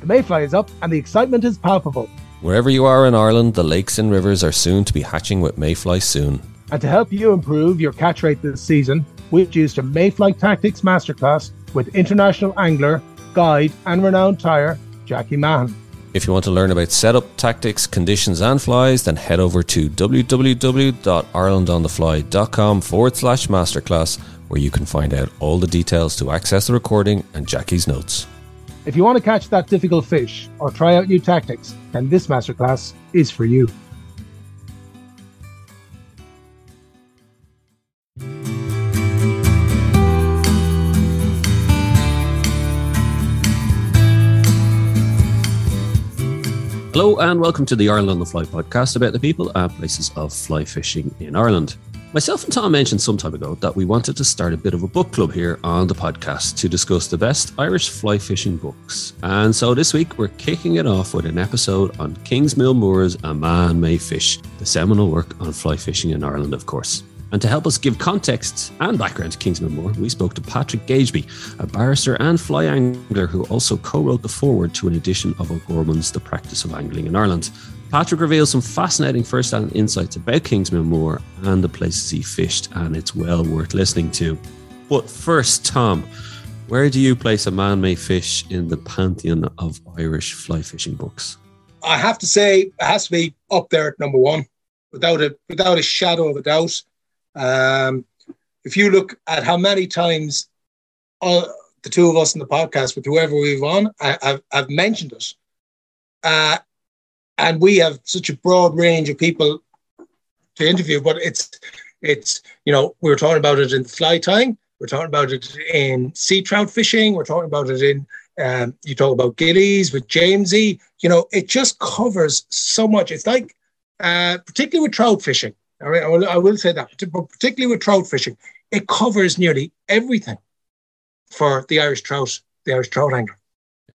The Mayfly is up and the excitement is palpable. Wherever you are in Ireland, the lakes and rivers are soon to be hatching with Mayfly soon. And to help you improve your catch rate this season, we've used a Mayfly Tactics Masterclass with international angler, guide and renowned tyre, Jackie Mann. If you want to learn about setup, tactics, conditions and flies, then head over to www.irelandonthefly.com/masterclass, where you can find out all the details to access the recording and Jackie's notes. If you want to catch that difficult fish or try out new tactics, then this masterclass is for you. Hello and welcome to the Ireland on the Fly podcast about the people and places of fly fishing in Ireland. Myself and Tom mentioned some time ago that we wanted to start a bit of a book club here on the podcast to discuss the best Irish fly fishing books. And so this week we're kicking it off with an episode on Kingsmill Moore's A Man May Fish, the seminal work on fly fishing in Ireland, of course. And to help us give context and background to Kingsmill Moore, we spoke to Patrick Gageby, a barrister and fly angler who also co-wrote the foreword to an edition of O'Gorman's The Practice of Angling in Ireland. Patrick reveals some fascinating first-hand insights about Kingsmill Moore and the places he fished, and it's well worth listening to. But first, Tom, where do you place A Man May Fish in the pantheon of Irish fly fishing books? I have to say it has to be up there at number one, without a shadow of a doubt. If you look at how many times the two of us in the podcast with whoever we've on, I've mentioned it. And we have such a broad range of people to interview, but it's you know, we're talking about it in fly tying, we're talking about it in sea trout fishing, we're talking about it in, you talk about gillies with Jamesy, you know, it just covers so much. It's like, particularly with trout fishing. All right, I will say that, but particularly with trout fishing, it covers nearly everything for the Irish trout angler.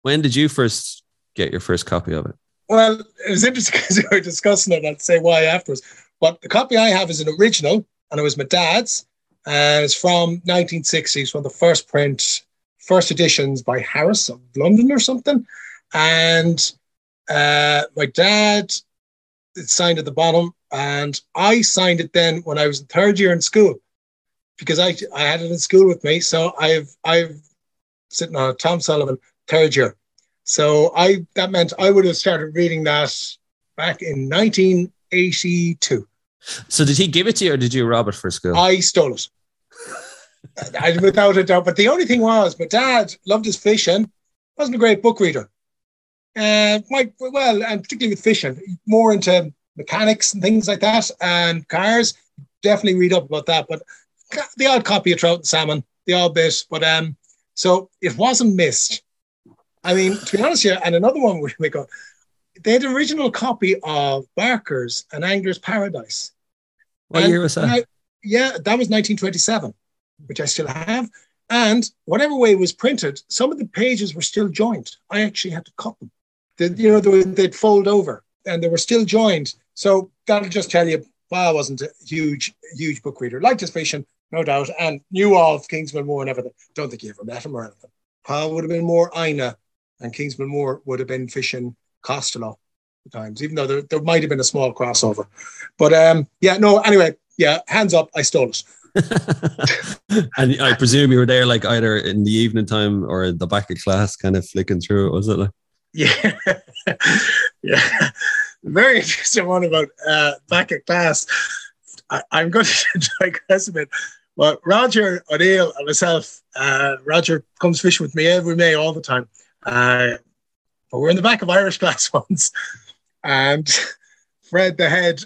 When did you first get your first copy of it? Well, it was interesting because we were discussing it, and I'll say why afterwards. But the copy I have is an original, and it was my dad's, and it's from 1960s, one of the first print, first editions by Harris of London or something. And my dad, it's signed at the bottom. And I signed it then when I was in third year in school, because I had it in school with me. So I've sitting on a Tom Sullivan third year. So that meant I would have started reading that back in 1982. So did he give it to you or did you rob it for school? I stole it. Without a doubt. But the only thing was, my dad loved his fishing, wasn't a great book reader. And particularly with fishing, more into mechanics and things like that, and cars. Definitely read up about that, but the odd copy of Trout and Salmon, the odd bit, but so it wasn't missed. I mean, to be honest here, and another one we got, they had the original copy of Barker's An Angler's Paradise. What year was that? That was 1927, which I still have, and whatever way it was printed, some of the pages were still joined. I actually had to cut them. They'd fold over and they were still joined. So that'll just tell you, well, I wasn't a huge book reader. Liked his fishing, no doubt, and knew of Kingsmill Moore and everything. Don't think he ever met him or anything. Pa would have been more Aina, and Kingsmill Moore would have been fishing Costello at times, even though there might have been a small crossover. But hands up, I stole it. And I presume you were there like either in the evening time or at the back of class kind of flicking through it, was it like? Yeah. Yeah. Very interesting one about back at class. I'm going to digress a bit. But Roger O'Neill and myself, Roger comes fishing with me every May all the time. But we're in the back of Irish class once. And Fred the head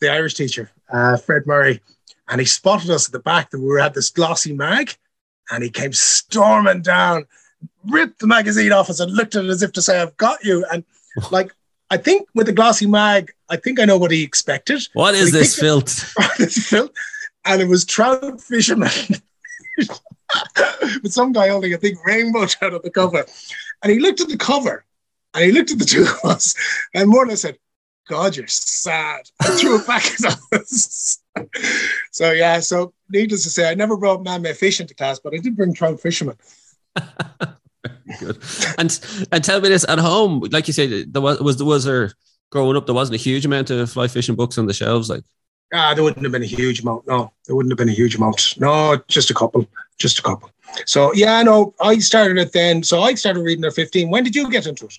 the Irish teacher, Fred Murray, and he spotted us at the back that we had this glossy mag, and he came storming down, ripped the magazine off us and looked at it as if to say, I've got you. And like, I think with the glossy mag, I think I know what he expected. What is this filth? And it was Trout Fisherman. With some guy holding a big rainbow trout on the cover. And he looked at the cover and he looked at the two of us and more or less said, God, you're sad. I threw it back at us. So needless to say, I never brought Man May Fish into class, but I did bring Trout Fisherman. Good. And tell me this, at home, like you said, there was growing up, there wasn't a huge amount of fly fishing books on the shelves, like. There wouldn't have been a huge amount. No, there wouldn't have been a huge amount. No, just a couple. So yeah, no, I started it then. So I started reading at 15. When did you get into it?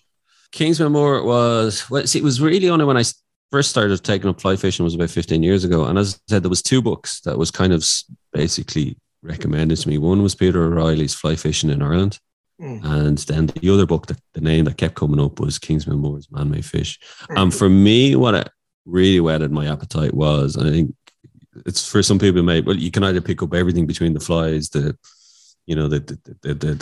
Kingsmill Moore was really only when I first started taking up fly fishing was about 15 years ago. And as I said, there was two books that was kind of basically recommended to me. One was Peter O'Reilly's Fly Fishing in Ireland. Mm. And then the other book, the name that kept coming up was Kingsmill Moore's Man May Fish. Mm. And for me, what I really whetted my appetite was, and I think it's for some people, mate, well, you can either pick up everything between the flies, the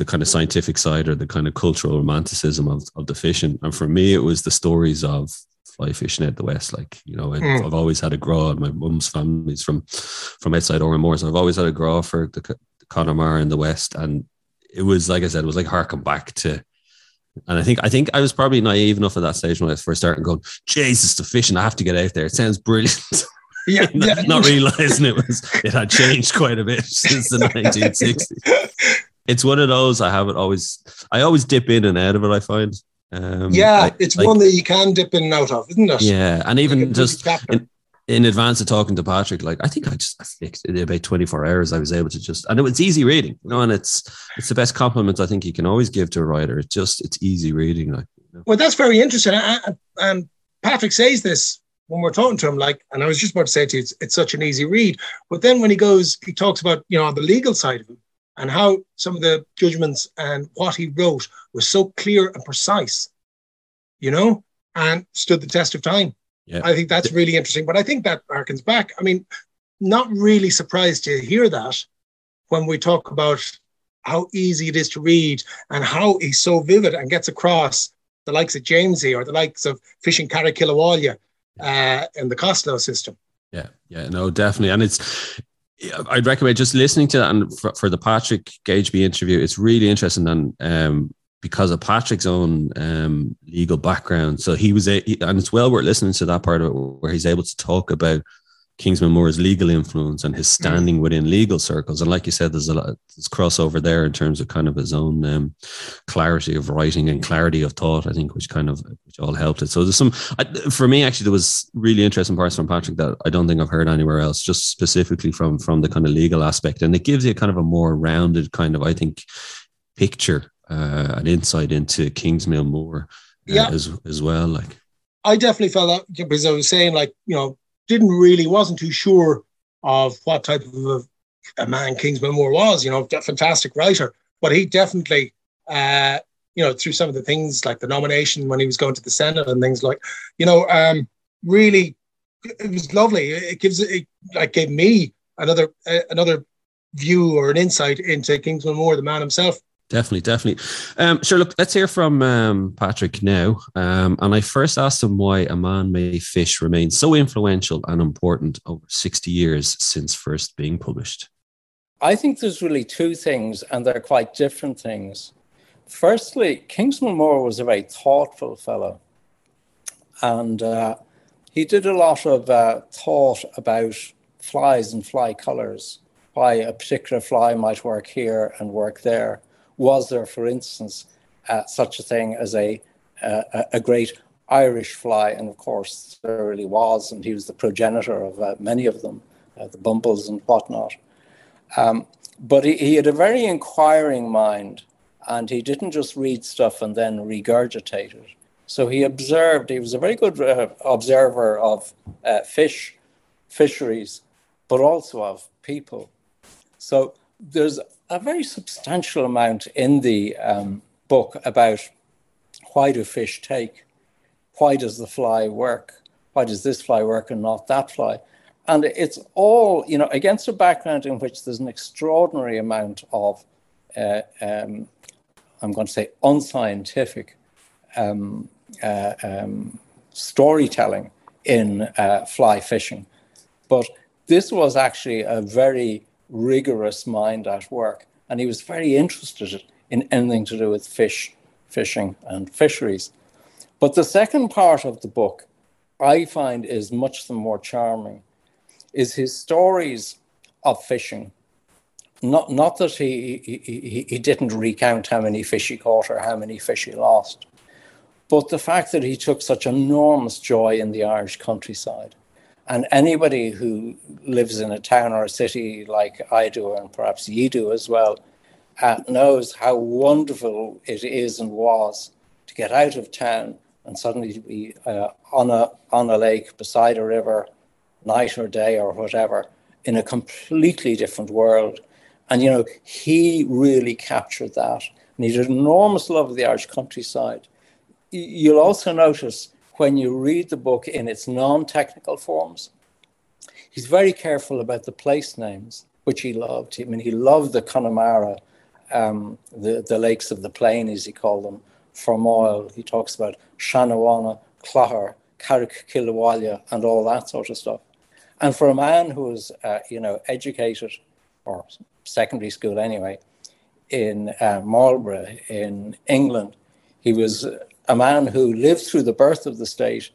kind of scientific side or the kind of cultural romanticism of the fishing. And for me, it was the stories of fly fishing out the West. Like, you know, I've always had a draw, and my mum's family's from outside Oranmore, so I've always had a draw for the Connemara in the West. And it was, like I said, it was like harking back to. And I think I was probably naive enough at that stage when I first started going, Jesus, the fishing, I have to get out there. It sounds brilliant. Yeah, not realizing it had changed quite a bit since the 1960s. It's one of those I always dip in and out of it, I find. It's one that you can dip in and out of, isn't it? Yeah, and even just in advance of talking to Patrick, like I think I fixed it in about 24 hours. I was able to just, and it's easy reading, you know, and it's the best compliment I think you can always give to a writer. It's just, it's easy reading. Like, you know. Well, that's very interesting. And Patrick says this when we're talking to him, like, and I was just about to say to you, it's such an easy read. But then when he talks about, you know, the legal side of it and how some of the judgments and what he wrote was so clear and precise, you know, and stood the test of time. Yeah. I think that's really interesting. But I think that harkens back. I mean, not really surprised to hear that when we talk about how easy it is to read and how he's so vivid and gets across the likes of Jamesy or the likes of Fishing Karakilawalia in the Costello system. Yeah, yeah, no, definitely. And I'd recommend just listening to that. And for the Patrick Gageby interview, it's really interesting. And, because of Patrick's own legal background. So and it's well worth listening to that part of it where he's able to talk about Kingsmill Moore's legal influence and his standing within legal circles. And like you said, there's crossover there in terms of kind of his own clarity of writing and clarity of thought, I think, which all helped it. So there's for me, actually, there was really interesting parts from Patrick that I don't think I've heard anywhere else, just specifically from the kind of legal aspect. And it gives you kind of a more rounded kind of, I think, picture. An insight into Kingsmill Moore as well. Like, I definitely felt that because I was saying, like, you know, wasn't too sure of what type of a man Kingsmill Moore was, you know, a fantastic writer, but he definitely, you know, through some of the things like the nomination when he was going to the Senate and things like, you know, really, it was lovely. It gave me another view or an insight into Kingsmill Moore, the man himself. Definitely. Sure, look, let's hear from Patrick now. And I first asked him why A Man May Fish remains so influential and important over 60 years since first being published. I think there's really two things, and they're quite different things. Firstly, Kingsmill Moore was a very thoughtful fellow. And he did a lot of thought about flies and fly colours, why a particular fly might work here and work there. Was there, for instance, such a thing as a great Irish fly? And of course, there really was, and he was the progenitor of many of them, the Bumbles and whatnot. But he had a very inquiring mind, and he didn't just read stuff and then regurgitate it. So he observed. He was a very good observer of fisheries, but also of people. So there's a very substantial amount in the book about why do fish take? Why does the fly work? Why does this fly work and not that fly? And it's all, you know, against a background in which there's an extraordinary amount of, I'm going to say, unscientific storytelling in fly fishing. But this was actually a very rigorous mind at work, and he was very interested in anything to do with fishing and fisheries. But the second part of the book, I find, is much the more charming, is his stories of fishing Not that he didn't recount how many fish he caught or how many fish he lost, but the fact that he took such enormous joy in the Irish countryside. And anybody who lives in a town or a city like I do, and perhaps ye do as well, knows how wonderful it is and was to get out of town and suddenly to be on a lake, beside a river, night or day or whatever, in a completely different world. And, you know, he really captured that. And he had an enormous love of the Irish countryside. You'll also notice when you read the book in its non-technical forms, he's very careful about the place names, which he loved. I mean, he loved the Connemara, the lakes of the plain, as he called them, from oil. He talks about Shanawana, Clohar, Karakilawalia, and all that sort of stuff. And for a man who was, educated, or secondary school anyway, in Marlborough in England, he was a man who lived through the birth of the state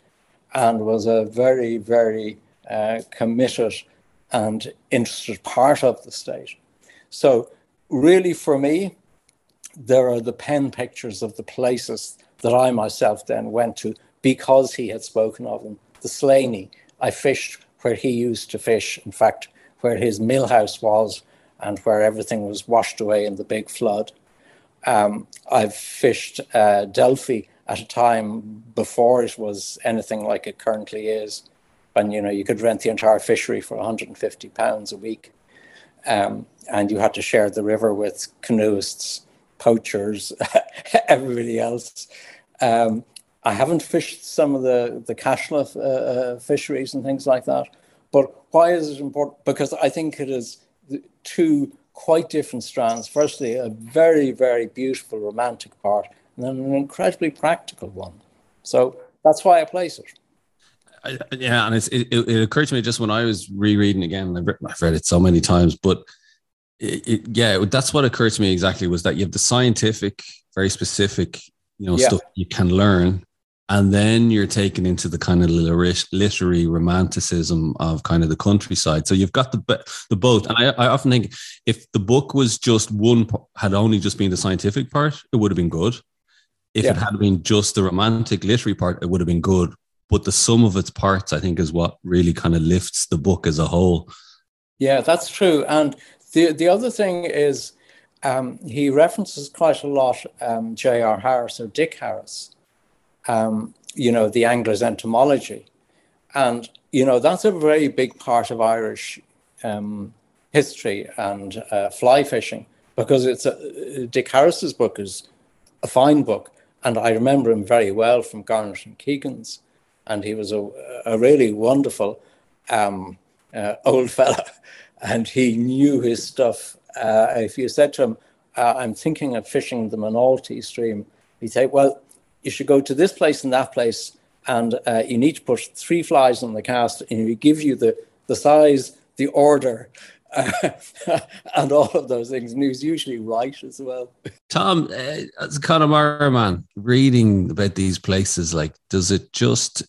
and was a very, very committed and interested part of the state. So really for me, there are the pen pictures of the places that I myself then went to because he had spoken of them. The Slaney, I fished where he used to fish, in fact, where his mill house was and where everything was washed away in the big flood. I've fished Delphi at a time before it was anything like it currently is. And, you know, you could rent the entire fishery for £150 a week. And you had to share the river with canoeists, poachers, everybody else. I haven't fished some of the Cashla fisheries and things like that. But why is it important? Because I think it is two quite different strands. Firstly, a very, very beautiful romantic part, and then an incredibly practical one. So that's why I place it. Yeah, and it occurred to me just when I was rereading again, and I've read it so many times, but that's what occurred to me exactly, was that you have the scientific, very specific, stuff you can learn. And then you're taken into the kind of literary romanticism of kind of the countryside. So you've got the both. And I often think if the book was just one, had only just been the scientific part, it would have been good. If it had been just the romantic literary part, it would have been good. But the sum of its parts, I think, is what really kind of lifts the book as a whole. Yeah, that's true. And the other thing is he references quite a lot J.R. Harris or Dick Harris. The angler's entomology. And, that's a very big part of Irish history and fly fishing, because it's Dick Harris's book is a fine book. And I remember him very well from Garnet and Keegan's. And he was a really wonderful old fella. And he knew his stuff. If you said to him, I'm thinking of fishing the Manalty stream, he'd say, well, you should go to this place and that place, and you need to put 3 flies on the cast, and we give you the size, the order, and all of those things. And he was usually right as well. Tom, as a Connemara man, reading about these places, like, does it just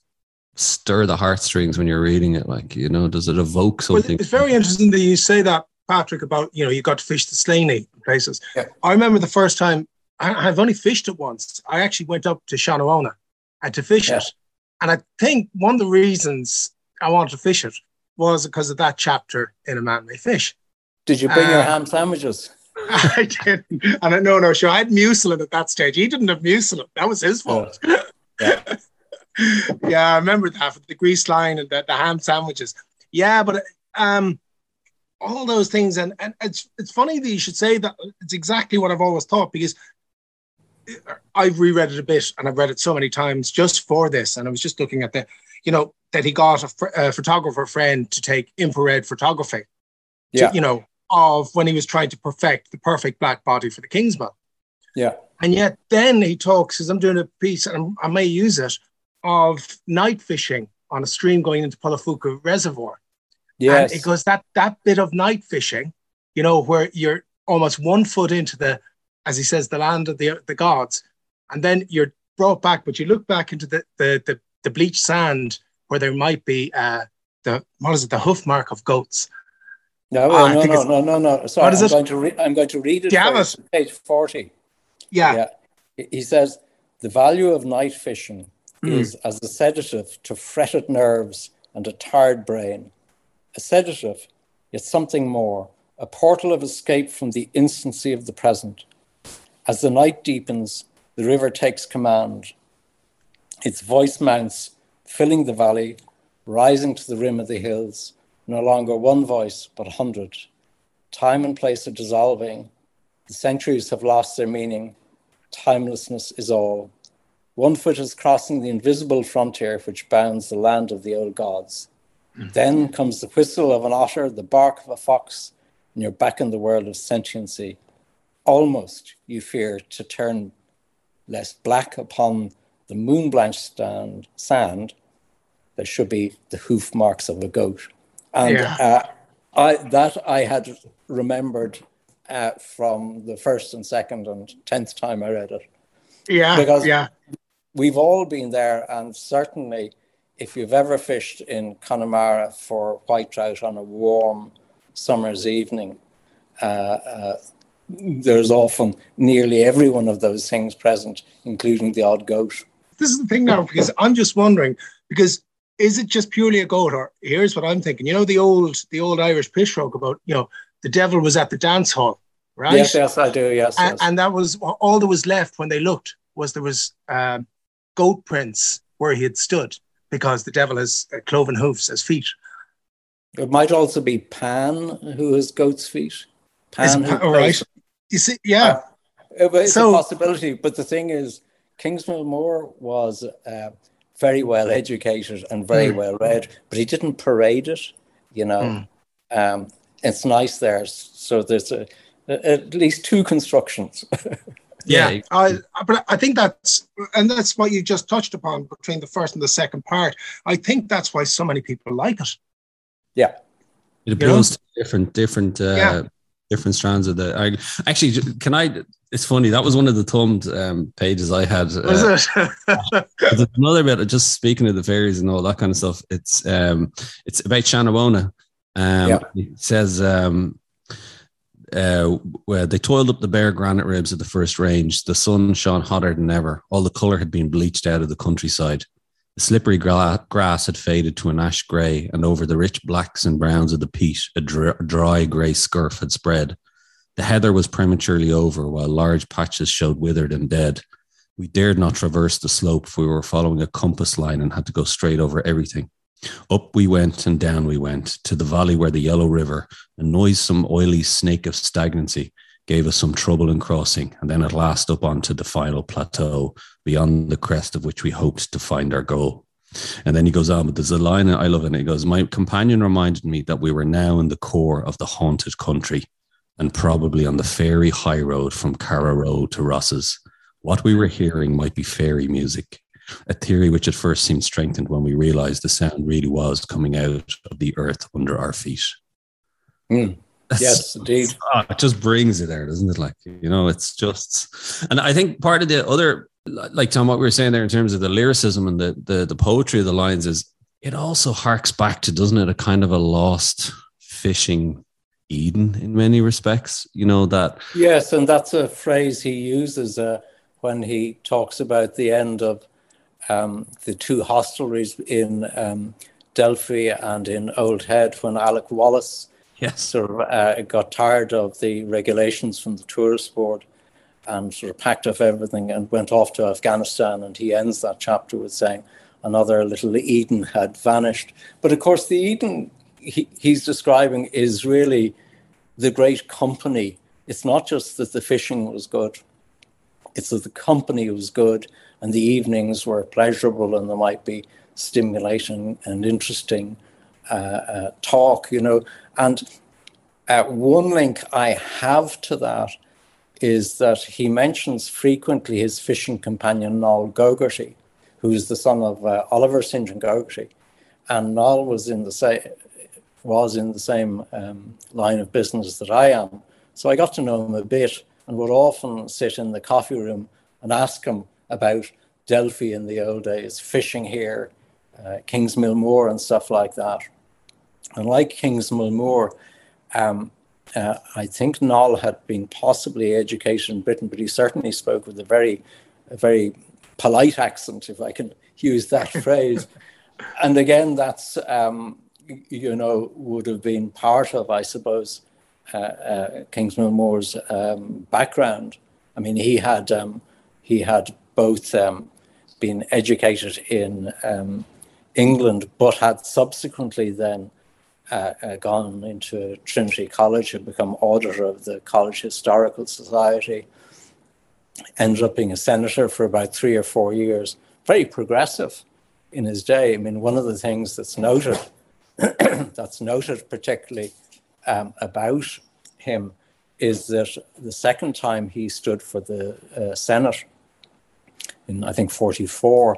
stir the heartstrings when you're reading it? Like, does it evoke something? Well, it's very interesting that you say that, Patrick, about, you got to fish the Slaney places. Yeah. I remember the first time, I've only fished it once. I actually went up to Shanawana and to fish it. And I think one of the reasons I wanted to fish it was because of that chapter in A Man May Fish. Did you bring your ham sandwiches? I didn't. And no, I had mucilin at that stage. He didn't have mucilin. That was his fault. Oh. Yeah. I remember that, the grease line and the ham sandwiches. Yeah, but all those things. And it's funny that you should say that. It's exactly what I've always thought, because I've reread it a bit, and I've read it so many times just for this. And I was just looking at that he got a photographer friend to take infrared photography, of when he was trying to perfect the perfect black body for the Kingsmill. Yeah. And yet then he talks, because I'm doing a piece, and I may use it, of night fishing on a stream going into Pulafuka Reservoir. Yes. And it goes that bit of night fishing, where you're almost 1 foot into the, as he says, the land of the gods. And then you're brought back, but you look back into the bleached sand where there might be the hoof mark of goats. No. Sorry, I'm going to read it. Page 40. Yeah. He says, the value of night fishing is as a sedative to fretted nerves and a tired brain. A sedative, yet something more, a portal of escape from the instancy of the present. As the night deepens, the river takes command. Its voice mounts, filling the valley, rising to the rim of the hills. No longer one voice, but 100. Time and place are dissolving. The centuries have lost their meaning. Timelessness is all. One foot is crossing the invisible frontier which bounds the land of the old gods. Then comes the whistle of an otter, the bark of a fox, and you're back in the world of sentiency. Almost, you fear, to turn less black upon the moon-blanched sand. There should be the hoof marks of a goat. And I had remembered from the first and second and 10th time I read it. Because we've all been there, and certainly if you've ever fished in Connemara for white trout on a warm summer's evening, there's often nearly every one of those things present, including the odd goat. This is the thing now, because I'm just wondering, because is it just purely a goat? Or here's what I'm thinking. You know, the old Irish pish folk about, you know, the devil was at the dance hall, right? Yes, I do. Yes. And that was all there was left when they looked, was there was goat prints where he had stood, because the devil has cloven hoofs as feet. It might also be Pan who has goat's feet. Pan, right? You see, it's a possibility. But the thing is, Kingsmill Moore was very well educated and very well read, but he didn't parade it, you know. It's nice there. So there's at least two constructions. But I think that's what you just touched upon between the first and the second part. I think that's why so many people like it. Yeah. It appeals to different strands of the... Actually, can I... It's funny, that was one of the thumbed pages I had. Was it? There's another bit, just speaking of the fairies and all that kind of stuff, it's about Shanawana. It says... where they toiled up the bare granite ribs of the first range. The sun shone hotter than ever. All the colour had been bleached out of the countryside. The slippery grass had faded to an ash grey, and over the rich blacks and browns of the peat, a dry grey scurf had spread. The heather was prematurely over, while large patches showed withered and dead. We dared not traverse the slope, for we were following a compass line and had to go straight over everything. Up we went and down we went, to the valley where the yellow river, a noisome, oily snake of stagnancy, gave us some trouble in crossing, and then at last up onto the final plateau, beyond the crest of which we hoped to find our goal. And then he goes on, but there's a line I love, and he goes, my companion reminded me that we were now in the core of the haunted country, and probably on the fairy high road from Carraroe to Ross's. What we were hearing might be fairy music. A theory which at first seemed strengthened when we realized the sound really was coming out of the earth under our feet. Yes, indeed. It just brings it there, doesn't it? Like, you know, it's just... And I think part of the other, like, Tom, what we were saying there in terms of the lyricism and the poetry of the lines is, it also harks back to, doesn't it, a kind of a lost fishing Eden in many respects, you know, that... Yes, and that's a phrase he uses when he talks about the end of the two hostelries in Delphi and in Old Head, when Alec Wallace sort of got tired of the regulations from the tourist board and sort of packed up everything and went off to Afghanistan. And he ends that chapter with saying another little Eden had vanished. But of course, the Eden he's describing is really the great company. It's not just that the fishing was good. It's that the company was good and the evenings were pleasurable and there might be stimulating and interesting talk, you know. And one link I have to that is that he mentions frequently his fishing companion, Noel Gogarty, who's the son of Oliver St. John Gogarty. And Noel was in the same line of business that I am. So I got to know him a bit, and would often sit in the coffee room and ask him about Delphi in the old days, fishing here, Kingsmill Moore and stuff like that. And like Kingsmill Moore, I think Noll had been possibly educated in Britain, but he certainly spoke with a very polite accent, if I can use that phrase. And again, that's, would have been part of, I suppose, Kingsmill Moore's background. I mean, he had both been educated in England, but had subsequently then gone into Trinity College and become auditor of the College Historical Society. Ended up being a senator for about 3 or 4 years. Very progressive in his day. I mean, one of the things that's noted particularly about him is that the second time he stood for the Senate in, I think, 1944,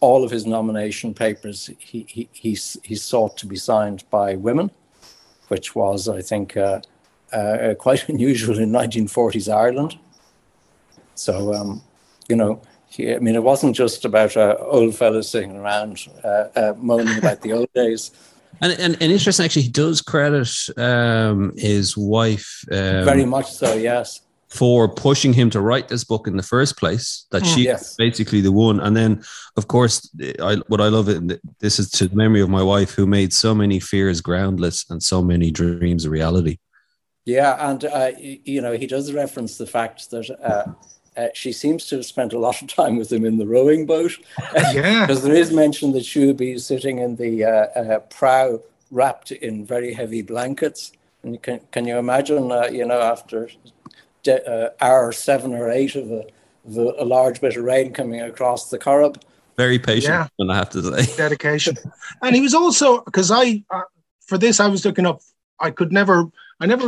all of his nomination papers he sought to be signed by women, which was, I think, quite unusual in 1940s Ireland. So, I mean, it wasn't just about old fellas sitting around moaning about the old days. And interesting, actually, he does credit his wife. Very much so, yes. For pushing him to write this book in the first place, that she was basically the one. And then, of course, what I love, it, this is to the memory of my wife, who made so many fears groundless and so many dreams a reality. Yeah, and, he does reference the fact that... she seems to have spent a lot of time with him in the rowing boat. Yeah. Because there is mention that she would be sitting in the prow wrapped in very heavy blankets. And can you imagine, after hour 7 or 8 of a large bit of rain coming across the Corrib? Very patient, yeah. I have to say. Dedication. And he was also, because for this, I was looking up, I never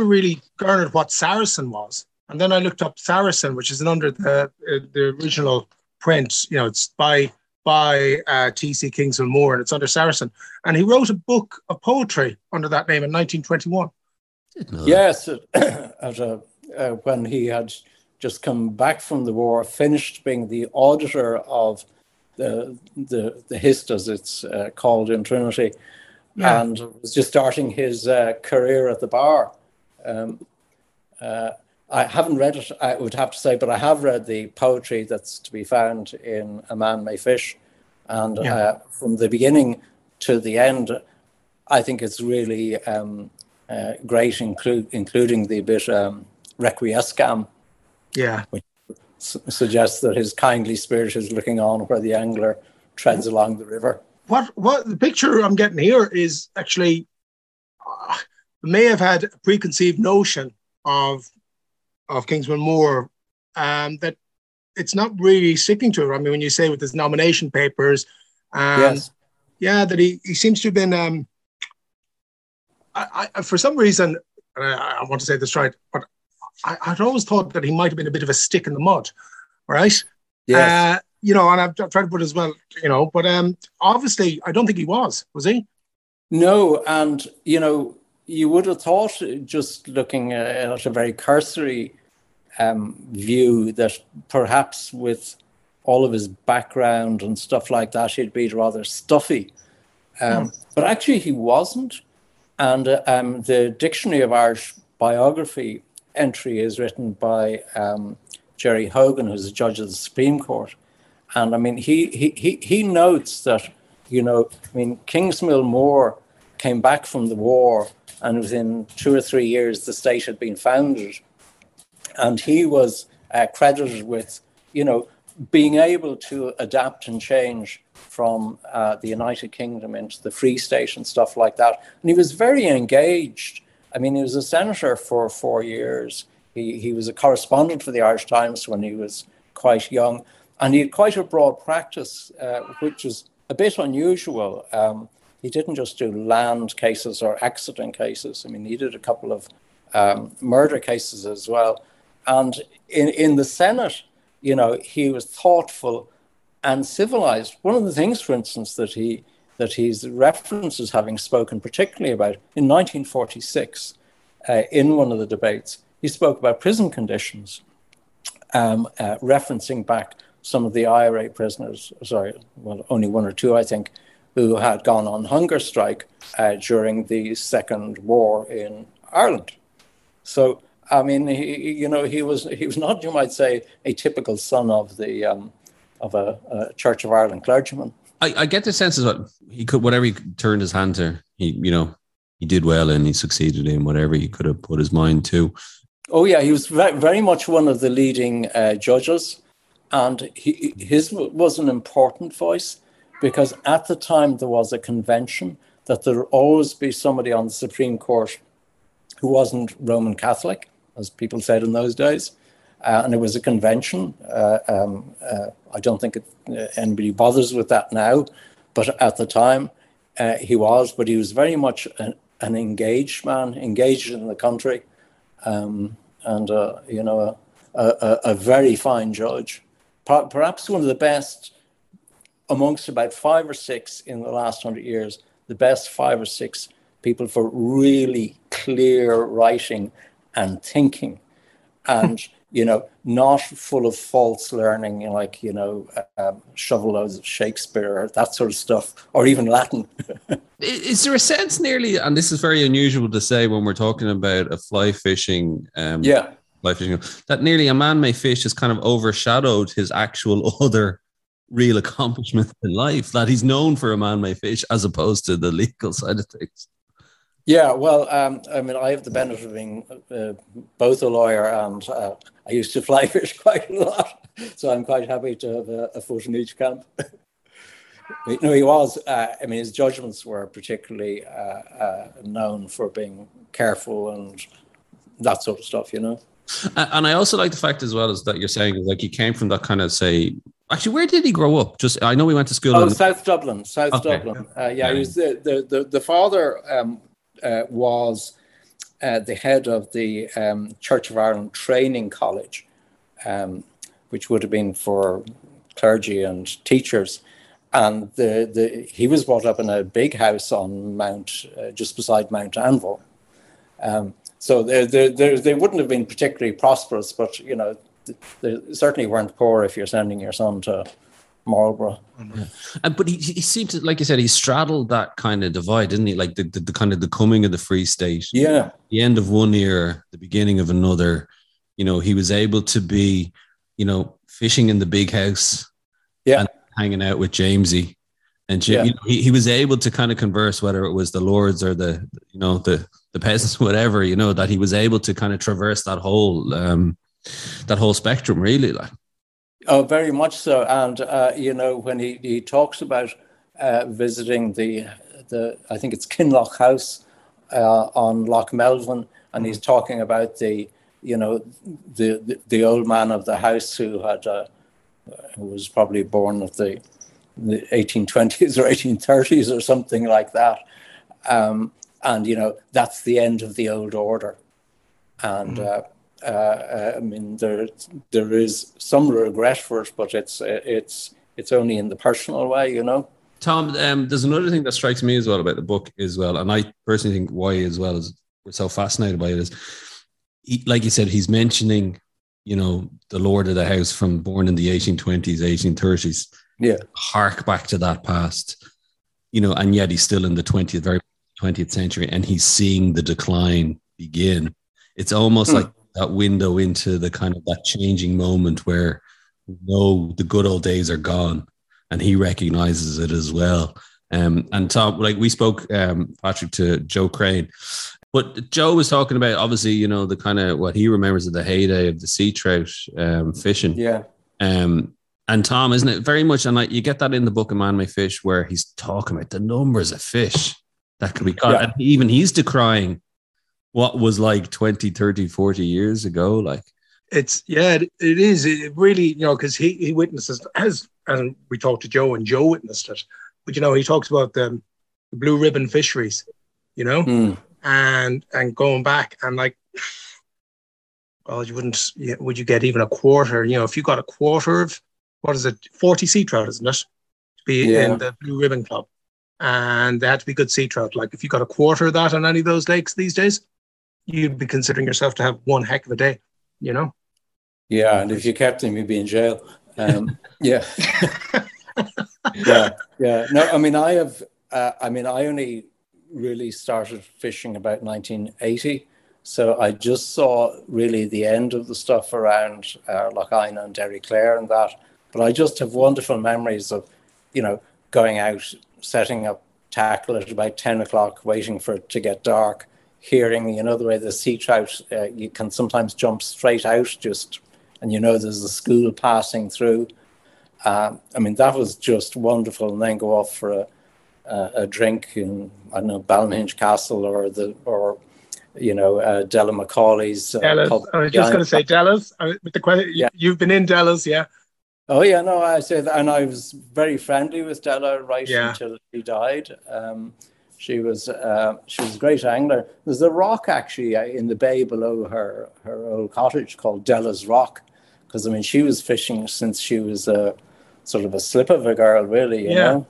really garnered what Saracen was. And then I looked up Saracen, which is under the original print. You know, it's by T.C. Kingsmill Moore, and it's under Saracen. And he wrote a book of poetry under that name in 1921. Yes, when he had just come back from the war, finished being the auditor of the HIST, as it's called in Trinity, yeah. And was just starting his career at the bar. I haven't read it, I would have to say, but I have read the poetry that's to be found in A Man May Fish. And yeah. From the beginning to the end, I think it's really great, including the bit requiescam, which suggests that his kindly spirit is looking on where the angler treads along the river. What the picture I'm getting here is actually, may have had a preconceived notion of Kingsmill Moore, that it's not really sticking to it. I mean, when you say with his nomination papers, that he seems to have been, I for some reason, and I want to say this right, but I'd always thought that he might have been a bit of a stick in the mud, right? Yes. And I've tried to put it as well, but obviously I don't think he was he? No, and, you would have thought, just looking at a very cursory view, that perhaps with all of his background and stuff like that, he'd be rather stuffy. But actually he wasn't. And the Dictionary of Irish Biography entry is written by Jerry Hogan, who's a judge of the Supreme Court. And I mean, he notes that, Kingsmill Moore came back from the war, and within 2 or 3 years, the state had been founded. And he was credited with, being able to adapt and change from the United Kingdom into the Free State and stuff like that. And he was very engaged. I mean, he was a senator for 4 years. He was a correspondent for the Irish Times when he was quite young. And he had quite a broad practice, which is a bit unusual. He didn't just do land cases or accident cases. I mean, he did a couple of murder cases as well. And in the Senate, he was thoughtful and civilized. One of the things, for instance, that he references having spoken particularly about in 1946, in one of the debates, he spoke about prison conditions, referencing back some of the IRA prisoners. Sorry, well, only 1 or 2, I think, who had gone on hunger strike during the Second War in Ireland. So, I mean, he was not, you might say, a typical son of the of a Church of Ireland clergyman. I get the sense as well. He could, whatever he turned his hand to, he did well and he succeeded in whatever he could have put his mind to. Oh yeah, he was very much one of the leading judges, and his was an important voice, because at the time there was a convention that there would always be somebody on the Supreme Court who wasn't Roman Catholic, as people said in those days. And it was a convention. I don't think anybody bothers with that now, but at the time he was very much an engaged man, engaged in the country, and a very fine judge. Perhaps one of the best amongst about 5 or 6 in the last 100 years, the best 5 or 6 people for really clear writing and thinking, and not full of false learning, shovel loads of Shakespeare or that sort of stuff, or even Latin. Is there a sense nearly, and this is very unusual to say when we're talking about a fly fishing, that nearly A Man May Fish has kind of overshadowed his actual other real accomplishment in life, that he's known for A Man May Fish as opposed to the legal side of things? Yeah, well, I have the benefit of being both a lawyer and I used to fly fish quite a lot, so I'm quite happy to have a foot in each camp. No, he was. His judgments were particularly known for being careful and that sort of stuff, And I also like the fact as well as that you're saying, like, he came from that kind of, say, actually, where did he grow up? Just, I know we went to school. Oh, South Dublin. He was the father. Was the head of the Church of Ireland Training College, which would have been for clergy and teachers, and he was brought up in a big house on just beside Mount Anvil. So they wouldn't have been particularly prosperous, but they certainly weren't poor if you're sending your son to Marlborough. Yeah. But he seemed to, like you said, he straddled that kind of divide, didn't he? Like the kind of the coming of the Free State. Yeah. The end of one era, the beginning of another. He was able to be, fishing in the big house. Yeah. And hanging out with Jamesy. And he was able to kind of converse, whether it was the lords or the peasants, whatever, that he was able to kind of traverse that whole spectrum, really, like. Oh, very much so. And, when he talks about visiting the I think it's Kinloch House on Loch Melvin, and he's talking about the old man of the house who had, who was probably born at the 1820s or 1830s or something like that. That's the end of the old order. And, there is some regret for it, but it's only in the personal way, Tom, there's another thing that strikes me as well about the book as well, and I personally think why as well is we're so fascinated by it is, like you said, he's mentioning, the lord of the house from born in the 1820s, 1830s. Yeah. Hark back to that past, and yet he's still in the 20th century, and he's seeing the decline begin. It's almost like that window into the kind of that changing moment where the good old days are gone, and he recognizes it as well. And Tom, like we spoke, Patrick, to Joe Crane, but Joe was talking about, obviously, the kind of what he remembers of the heyday of the sea trout fishing. Yeah. And Tom, isn't it very much, and like you get that in the book A Man May Fish, where he's talking about the numbers of fish that could be caught. Yeah. And even he's decrying what was like 20, 30, 40 years ago, like. It is. It really, because he witnesses, and we talked to Joe, and Joe witnessed it. But, he talks about the blue ribbon fisheries, and going back and like, well, would you get even a quarter? If you got a quarter of, 40 sea trout, isn't it? To be in the blue ribbon club. And they had to be good sea trout. Like if you got a quarter of that on any of those lakes these days, you'd be considering yourself to have one heck of a day, Yeah, and if you kept him, you'd be in jail. Yeah. No, I only really started fishing about 1980, So I just saw really the end of the stuff around Lough Conn and Derry Clare and that. But I just have wonderful memories of, you know, going out, setting up tackle at about 10 o'clock, waiting for it to get dark, hearing, you know, the way the sea trout, you can sometimes jump straight out just, and you know there's a school passing through. I mean, that was just wonderful. And then go off for a drink in, I don't know, Ballinhinch Castle or you know, Della McCauley's. I was just going to say Della's. With the question, yeah. You've been in Della's, yeah? Oh, yeah, no, I say that. And I was very friendly with Della until she died. She was a great angler. There's a rock, actually, in the bay below her old cottage called Della's Rock. Because, I mean, she was fishing since she was a sort of a slip of a girl, really, you know?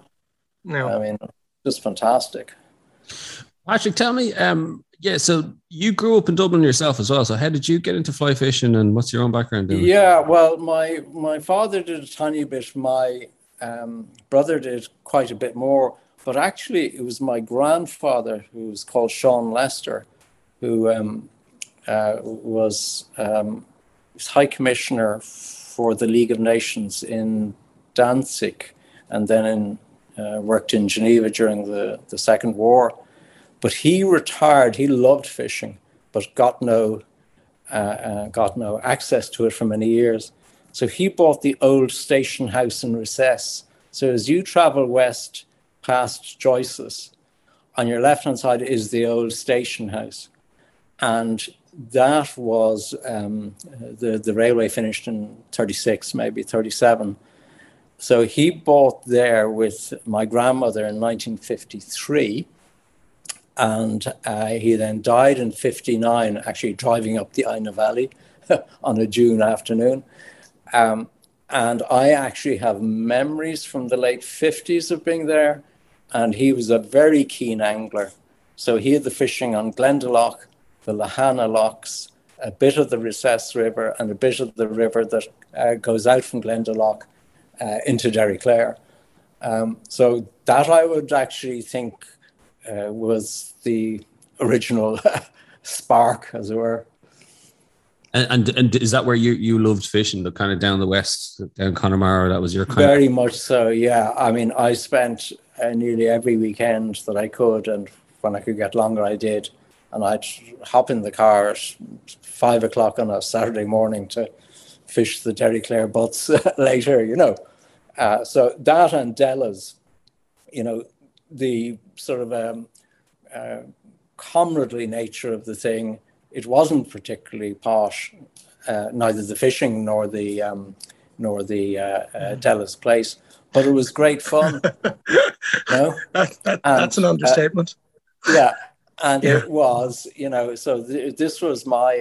No. I mean, just fantastic. Patrick, tell me... Yeah, so you grew up in Dublin yourself as well. So how did you get into fly fishing and what's your own background doing? Yeah, well, my father did a tiny bit. My brother did quite a bit more. But actually, it was my grandfather, who was called Sean Lester, who was High Commissioner for the League of Nations in Danzig, and then worked in Geneva during the Second War. But he retired. He loved fishing, but got no access to it for many years. So he bought the old station house in Recess. So as you travel west past Joyce's, on your left-hand side is the old station house, and that was the railway finished in 36, maybe 37. So he bought there with my grandmother in 1953. And he then died in 59, actually driving up the Aina Valley on a June afternoon. And I actually have memories from the late 50s of being there. And he was a very keen angler. So he had the fishing on Glendalough, the Lahana Locks, a bit of the Recess River, and a bit of the river that goes out from Glendalough into Derry Clare. So that I would actually think... was the original spark, as it were. And is that where you loved fishing, the kind of down the west, down Connemara? That was your kind. Very much so, yeah. I mean, I spent nearly every weekend that I could, and when I could get longer, I did. And I'd hop in the car at 5 o'clock on a Saturday morning to fish the Derry Clare butts later, you know. So that and Della's, you know, the sort of comradely nature of the thing. It wasn't particularly posh, neither the fishing nor the Della's place, but it was great fun. No? That's an understatement. It was, you know, so this was my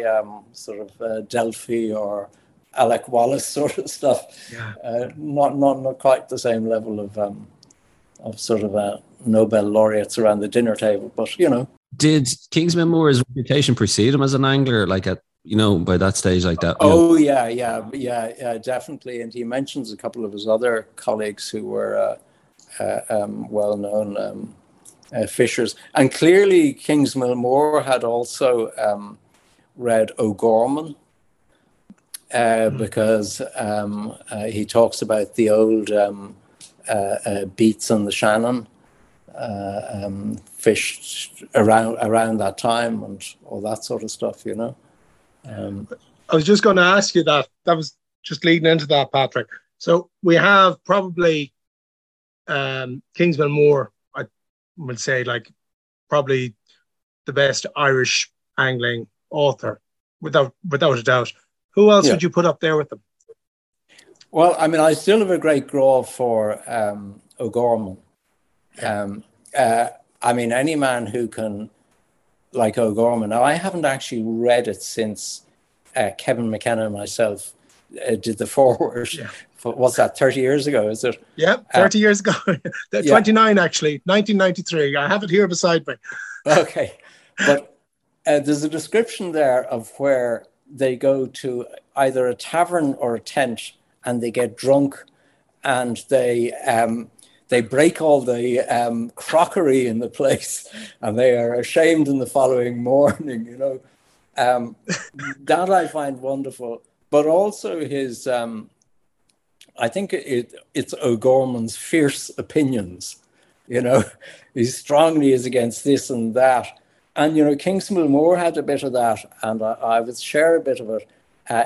sort of Delphi or Alec Wallace sort of stuff. Yeah. Not quite the same level of sort of Nobel laureates around the dinner table, but you know. Did Kingsmill Moore's reputation precede him as an angler, like at, you know, by that stage like that? Oh yeah, definitely. And he mentions a couple of his other colleagues who were well-known fishers, and clearly Kingsmill Moore had also read O'Gorman because he talks about the old. Beats on the Shannon, fished around that time and all that sort of stuff, you know. I was just going to ask you that. That was just leading into that, Patrick. So we have probably Kingsmill Moore, I would say, like probably the best Irish angling author, without a doubt. Who else would you put up there with them? Well, I mean, I still have a great draw for O'Gorman. I mean, any man who can, like O'Gorman. Now, I haven't actually read it since Kevin McKenna and myself did the foreword. Yeah. What's that, 30 years ago, is it? Yeah, 30 years ago. 29, actually, 1993. I have it here beside me. Okay. But there's a description there of where they go to either a tavern or a tent, and they get drunk, and they break all the crockery in the place, and they are ashamed in the following morning, you know. That I find wonderful, but also his, I think it's O'Gorman's fierce opinions. You know, he strongly is against this and that. And, you know, Kingsmill Moore had a bit of that, and I would share a bit of it.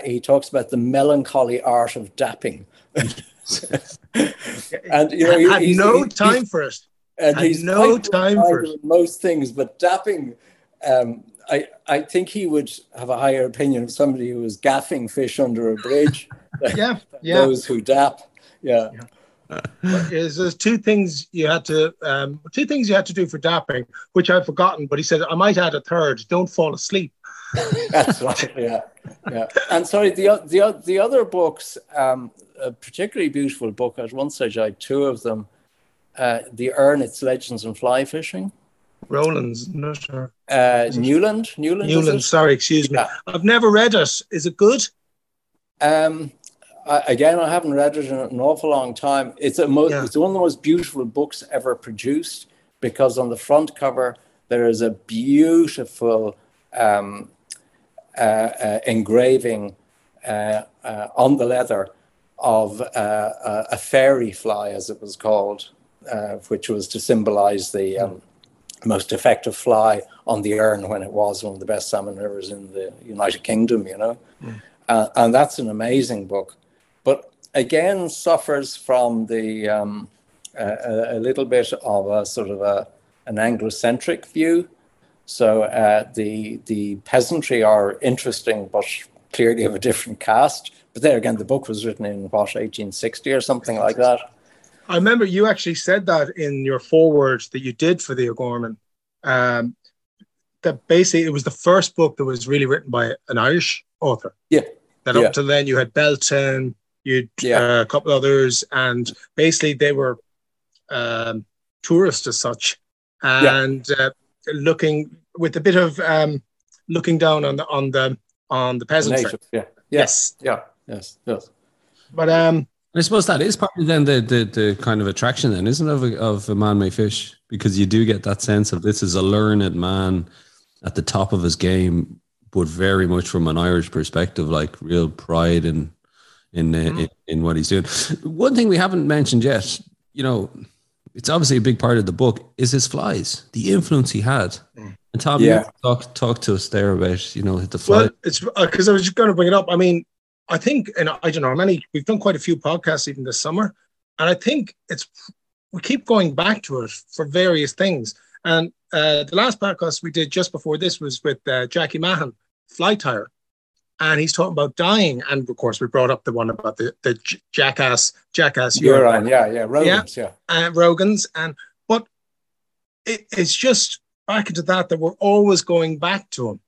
He talks about the melancholy art of dapping. And, you know, he had no time for it. Most things, but dapping, I think he would have a higher opinion of somebody who was gaffing fish under a bridge than those who dap. Yeah. Yeah. There's two things you had to do for dapping, which I've forgotten, but he said I might add a third: don't fall asleep. That's right. Yeah. And sorry, the other books, a particularly beautiful book. At one stage, I had two of them: The Earn, Its Legends, and Fly Fishing. Rowland's, not sure. Newland. Sorry, excuse me. Yeah. I've never read it. Is it good? I haven't read it in an awful long time. It's one of the most beautiful books ever produced, because on the front cover there is a beautiful engraving on the leather of a fairy fly, as it was called, which was to symbolize the most effective fly on the Earn when it was one of the best salmon rivers in the United Kingdom, you know. Mm. And that's an amazing book. But again, suffers from the a little bit of a sort of an Anglo-centric view. So the peasantry are interesting, but clearly of a different cast. But there again, the book was written in 1860 or something like that. I remember you actually said that in your foreword that you did for the O'Gorman. That basically it was the first book that was really written by an Irish author. Yeah. That up to then you had Belton. A couple others, and basically they were tourists as such, and looking with a bit of looking down on the peasantry. Native, yeah. Yes. But I suppose that is partly then the kind of attraction then, isn't it, of A Man May Fish, because you do get that sense of this is a learned man at the top of his game, but very much from an Irish perspective, like real pride in what he's doing. One thing we haven't mentioned yet, you know, it's obviously a big part of the book, is his flies, the influence he had. And Tom, you talk to us there about, you know, the flies. Well, it's because I was just going to bring it up. I mean, I think, and I don't know how many, we've done quite a few podcasts even this summer, and I think we keep going back to it for various things. And the last podcast we did just before this was with Jackie Mann, Fly Tire. And he's talking about dying, and of course we brought up the one about the jackass urine. Rogan's, Rogan's, and but it's just back into that we're always going back to him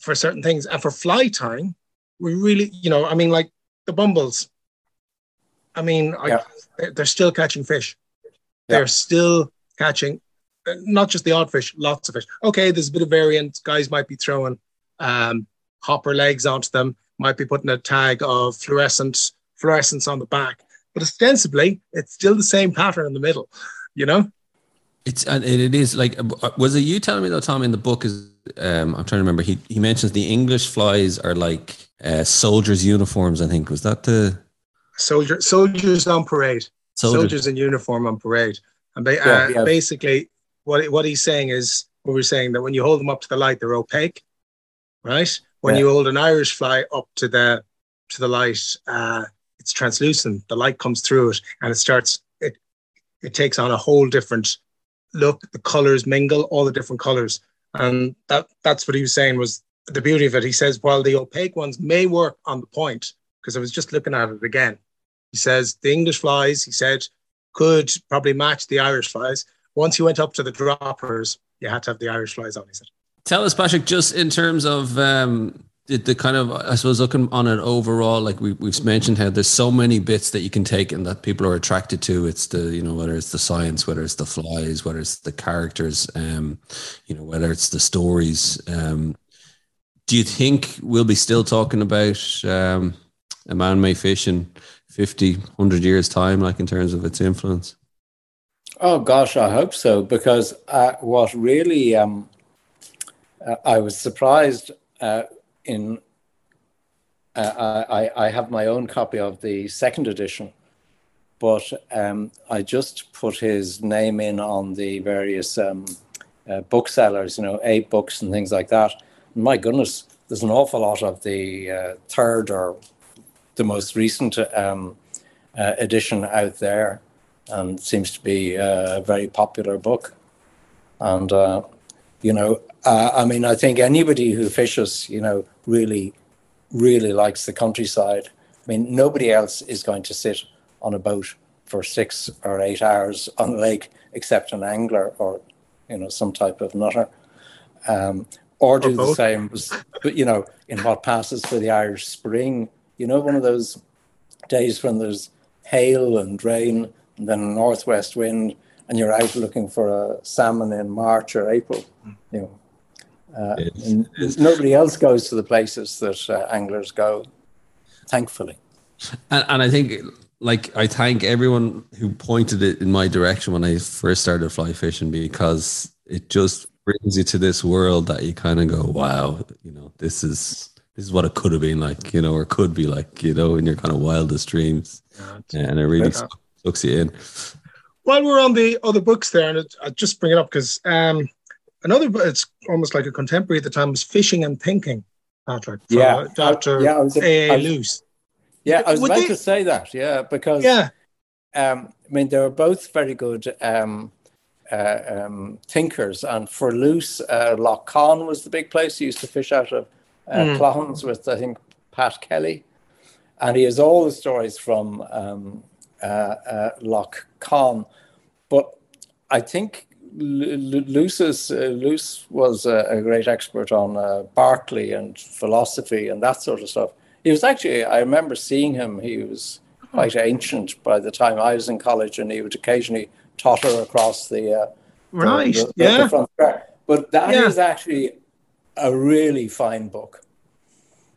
for certain things, and for fly tying, we really, you know, I mean, like the Bumbles. I mean, they're still catching fish. Yeah. They're still catching, not just the odd fish, lots of fish. Okay, there's a bit of variance. Guys might be throwing hopper legs onto them, might be putting a tag of fluorescence on the back, but ostensibly it's still the same pattern in the middle, you know. It is like, was it you telling me though, Tom, in the book is I'm trying to remember, he mentions the English flies are like soldiers' uniforms. I think was that the soldiers on parade, soldiers in uniform on parade, and basically what he's saying is what we're saying, that when you hold them up to the light they're opaque, right? When you hold an Irish fly up to the light, it's translucent. The light comes through it, and it takes on a whole different look. The colors mingle, all the different colors, and that's what he was saying was the beauty of it. He says, while the opaque ones may work on the point, because I was just looking at it again, he says the English flies, he said, could probably match the Irish flies. Once you went up to the droppers, you had to have the Irish flies on, he said. Tell us, Patrick, just in terms of the kind of, I suppose, looking on it overall, like we've mentioned how there's so many bits that you can take and that people are attracted to. It's the, you know, whether it's the science, whether it's the flies, whether it's the characters, you know, whether it's the stories. Do you think we'll be still talking about A Man May Fish in 50, 100 years' time, like in terms of its influence? Oh, gosh, I hope so, because what really... I was surprised I have my own copy of the second edition, but I just put his name in on the various booksellers, you know, 8 books and things like that. And my goodness, there's an awful lot of the third or the most recent edition out there, and seems to be a very popular book. And, you know, I mean, I think anybody who fishes, you know, really likes the countryside. I mean, nobody else is going to sit on a boat for 6 or 8 hours on the lake except an angler or, you know, some type of nutter. Or do the same, but, you know, in what passes for the Irish Spring, you know, one of those days when there's hail and rain and then a northwest wind, and you're out looking for a salmon in March or April. You know, it's, nobody else goes to the places that anglers go, thankfully. And I think, like, I thank everyone who pointed it in my direction when I first started fly fishing, because it just brings you to this world that you kind of go, wow, you know, this is what it could have been like, you know, or could be like, you know, in your kind of wildest dreams. Yeah, and it really sucks you in. While we're on the other books there, and I'll just bring it up because another, it's almost like a contemporary at the time, was Fishing and Thinking, Patrick. Yeah. Dr. A. Luce. Yeah, I was about to say that. Yeah, because, I mean, they were both very good thinkers. And for Luce, Lough Conn was the big place he used to fish out of, Clohan's with, I think, Pat Kelly. And he has all the stories from Lough Conn. But I think Luce was a great expert on Berkeley and philosophy and that sort of stuff. He was actually, I remember seeing him, he was quite ancient by the time I was in college, and he would occasionally totter across the front track. But that is actually a really fine book.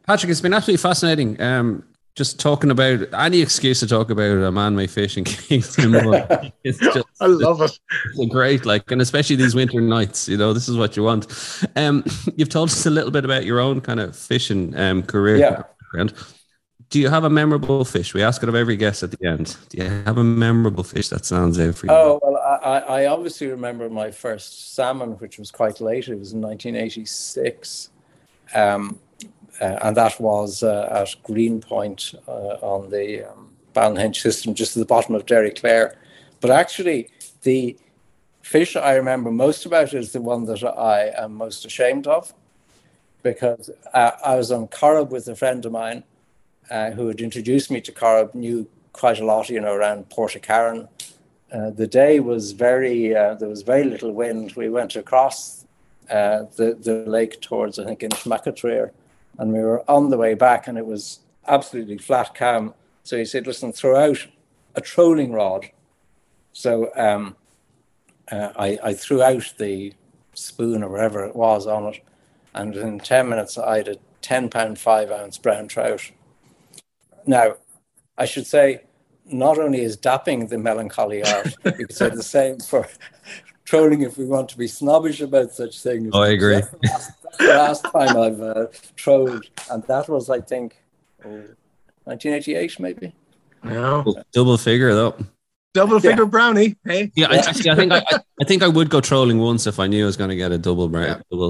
Patrick, it's been absolutely fascinating. Just talking about any excuse to talk about A Man May Fish in Kingsmill Moore. It's just, I love it. It's great, like, and especially these winter nights, you know, this is what you want. You've told us a little bit about your own kind of fishing career. Yeah. Do you have a memorable fish? We ask it of every guest at the end. Do you have a memorable fish that stands out for you? Oh, well, I obviously remember my first salmon, which was quite late. It was in 1986. And that was at Greenpoint on the Ballinhinch system, just at the bottom of Derry Clare. But actually, the fish I remember most about is the one that I am most ashamed of, because I was on Corrib with a friend of mine who had introduced me to Corrib, knew quite a lot, you know, around Portacarron. The day was there was very little wind. We went across the lake towards, I think, Inchmacatreer. And we were on the way back, and it was absolutely flat calm. So he said, listen, throw out a trolling rod. So I threw out the spoon or whatever it was on it. And within 10 minutes, I had a 10-pound, 5-ounce brown trout. Now, I should say, not only is dapping the melancholy art, you could say the same for trolling if we want to be snobbish about such things. Oh, I agree. The last time I've trolled, and that was, I think, 1988, maybe. Yeah. Double figure, though. Double figure brownie, hey? Yeah, yeah. I think I would go trolling once if I knew I was going to get a double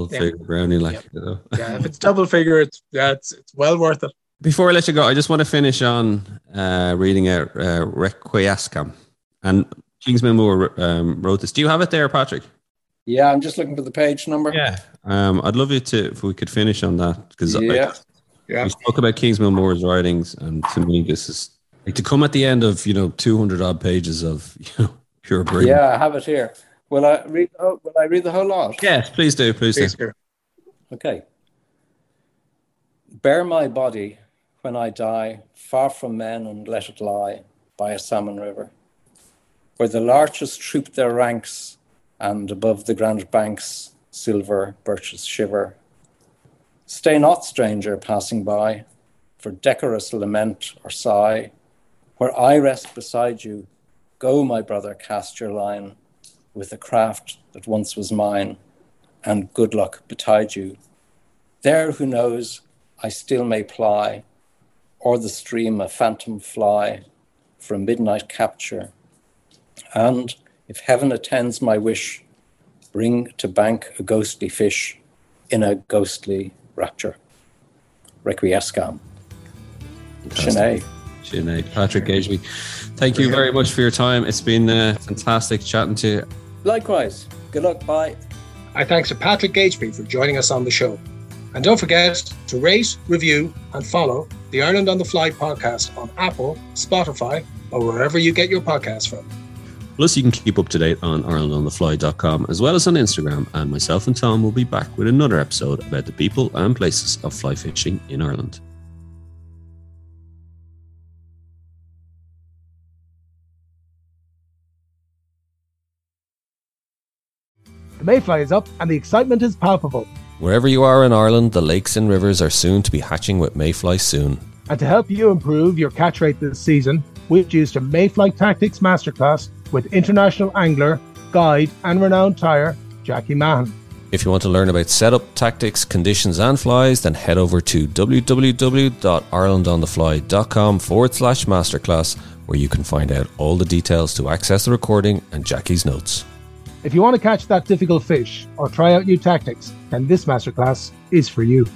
figure brownie, like, you know. Yeah, if it's double figure, it's well worth it. Before I let you go, I just want to finish on reading out Requiescam, and Kingsmill Moore wrote this. Do you have it there, Patrick? Yeah, I'm just looking for the page number. Yeah, I'd love you to, if we could finish on that, because we spoke about Kingsmill Moore's writings, and to me, this is like, to come at the end of, you know, 200 odd pages of, you know, pure brilliance. Yeah, I have it here. Will I read the whole lot? Yes, please do. Please do. Okay. Bear my body when I die, far from men, and let it lie by a salmon river, where the larches troop their ranks, and above the grand banks, silver birches shiver. Stay not, stranger, passing by, for decorous lament or sigh. Where I rest beside you, go, my brother, cast your line with the craft that once was mine, and good luck betide you. There, who knows, I still may ply, o'er the stream a phantom fly for a midnight capture, and, if heaven attends my wish, bring to bank a ghostly fish in a ghostly rapture. Requiescam. Sinead. Sinead. Patrick Gageby, thank you very much for your time. It's been fantastic chatting to you. Likewise. Good luck. Bye. Our thanks to Patrick Gageby for joining us on the show. And don't forget to rate, review, and follow the Ireland on the Fly podcast on Apple, Spotify, or wherever you get your podcasts from. Plus, you can keep up to date on IrelandOnTheFly.com, as well as on Instagram. And myself and Tom will be back with another episode about the people and places of fly fishing in Ireland. The Mayfly is up and the excitement is palpable. Wherever you are in Ireland, the lakes and rivers are soon to be hatching with Mayfly soon. And to help you improve your catch rate this season, we've introduced a Mayfly Tactics Masterclass with international angler, guide and renowned tire, Jackie Mann. If you want to learn about setup, tactics, conditions and flies, then head over to www.irelandonthefly.com/masterclass, where you can find out all the details to access the recording and Jackie's notes. If you want to catch that difficult fish or try out new tactics, then this masterclass is for you.